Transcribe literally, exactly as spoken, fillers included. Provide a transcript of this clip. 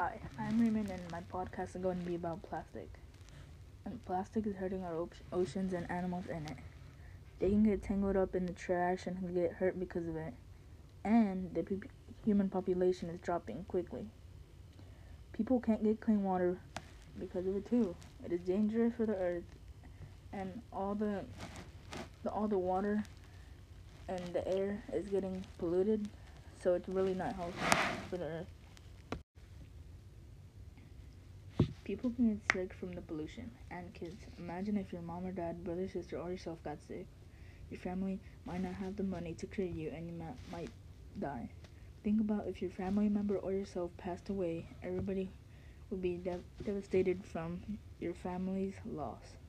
Hi, I'm Raymond and my podcast is going to be about plastic. And plastic is hurting our oceans and animals in it. They can get tangled up in the trash and can get hurt because of it. And the pe- human population is dropping quickly. People can't get clean water because of it too. It is dangerous for the earth, and all the, the all the water and the air is getting polluted, so it's really not healthy for the earth. People can get sick from the pollution, and kids. Imagine if your mom or dad, brother, sister, or yourself got sick. Your family might not have the money to cure you, and you ma- might die. Think about if your family member or yourself passed away. Everybody would be dev- devastated from your family's loss.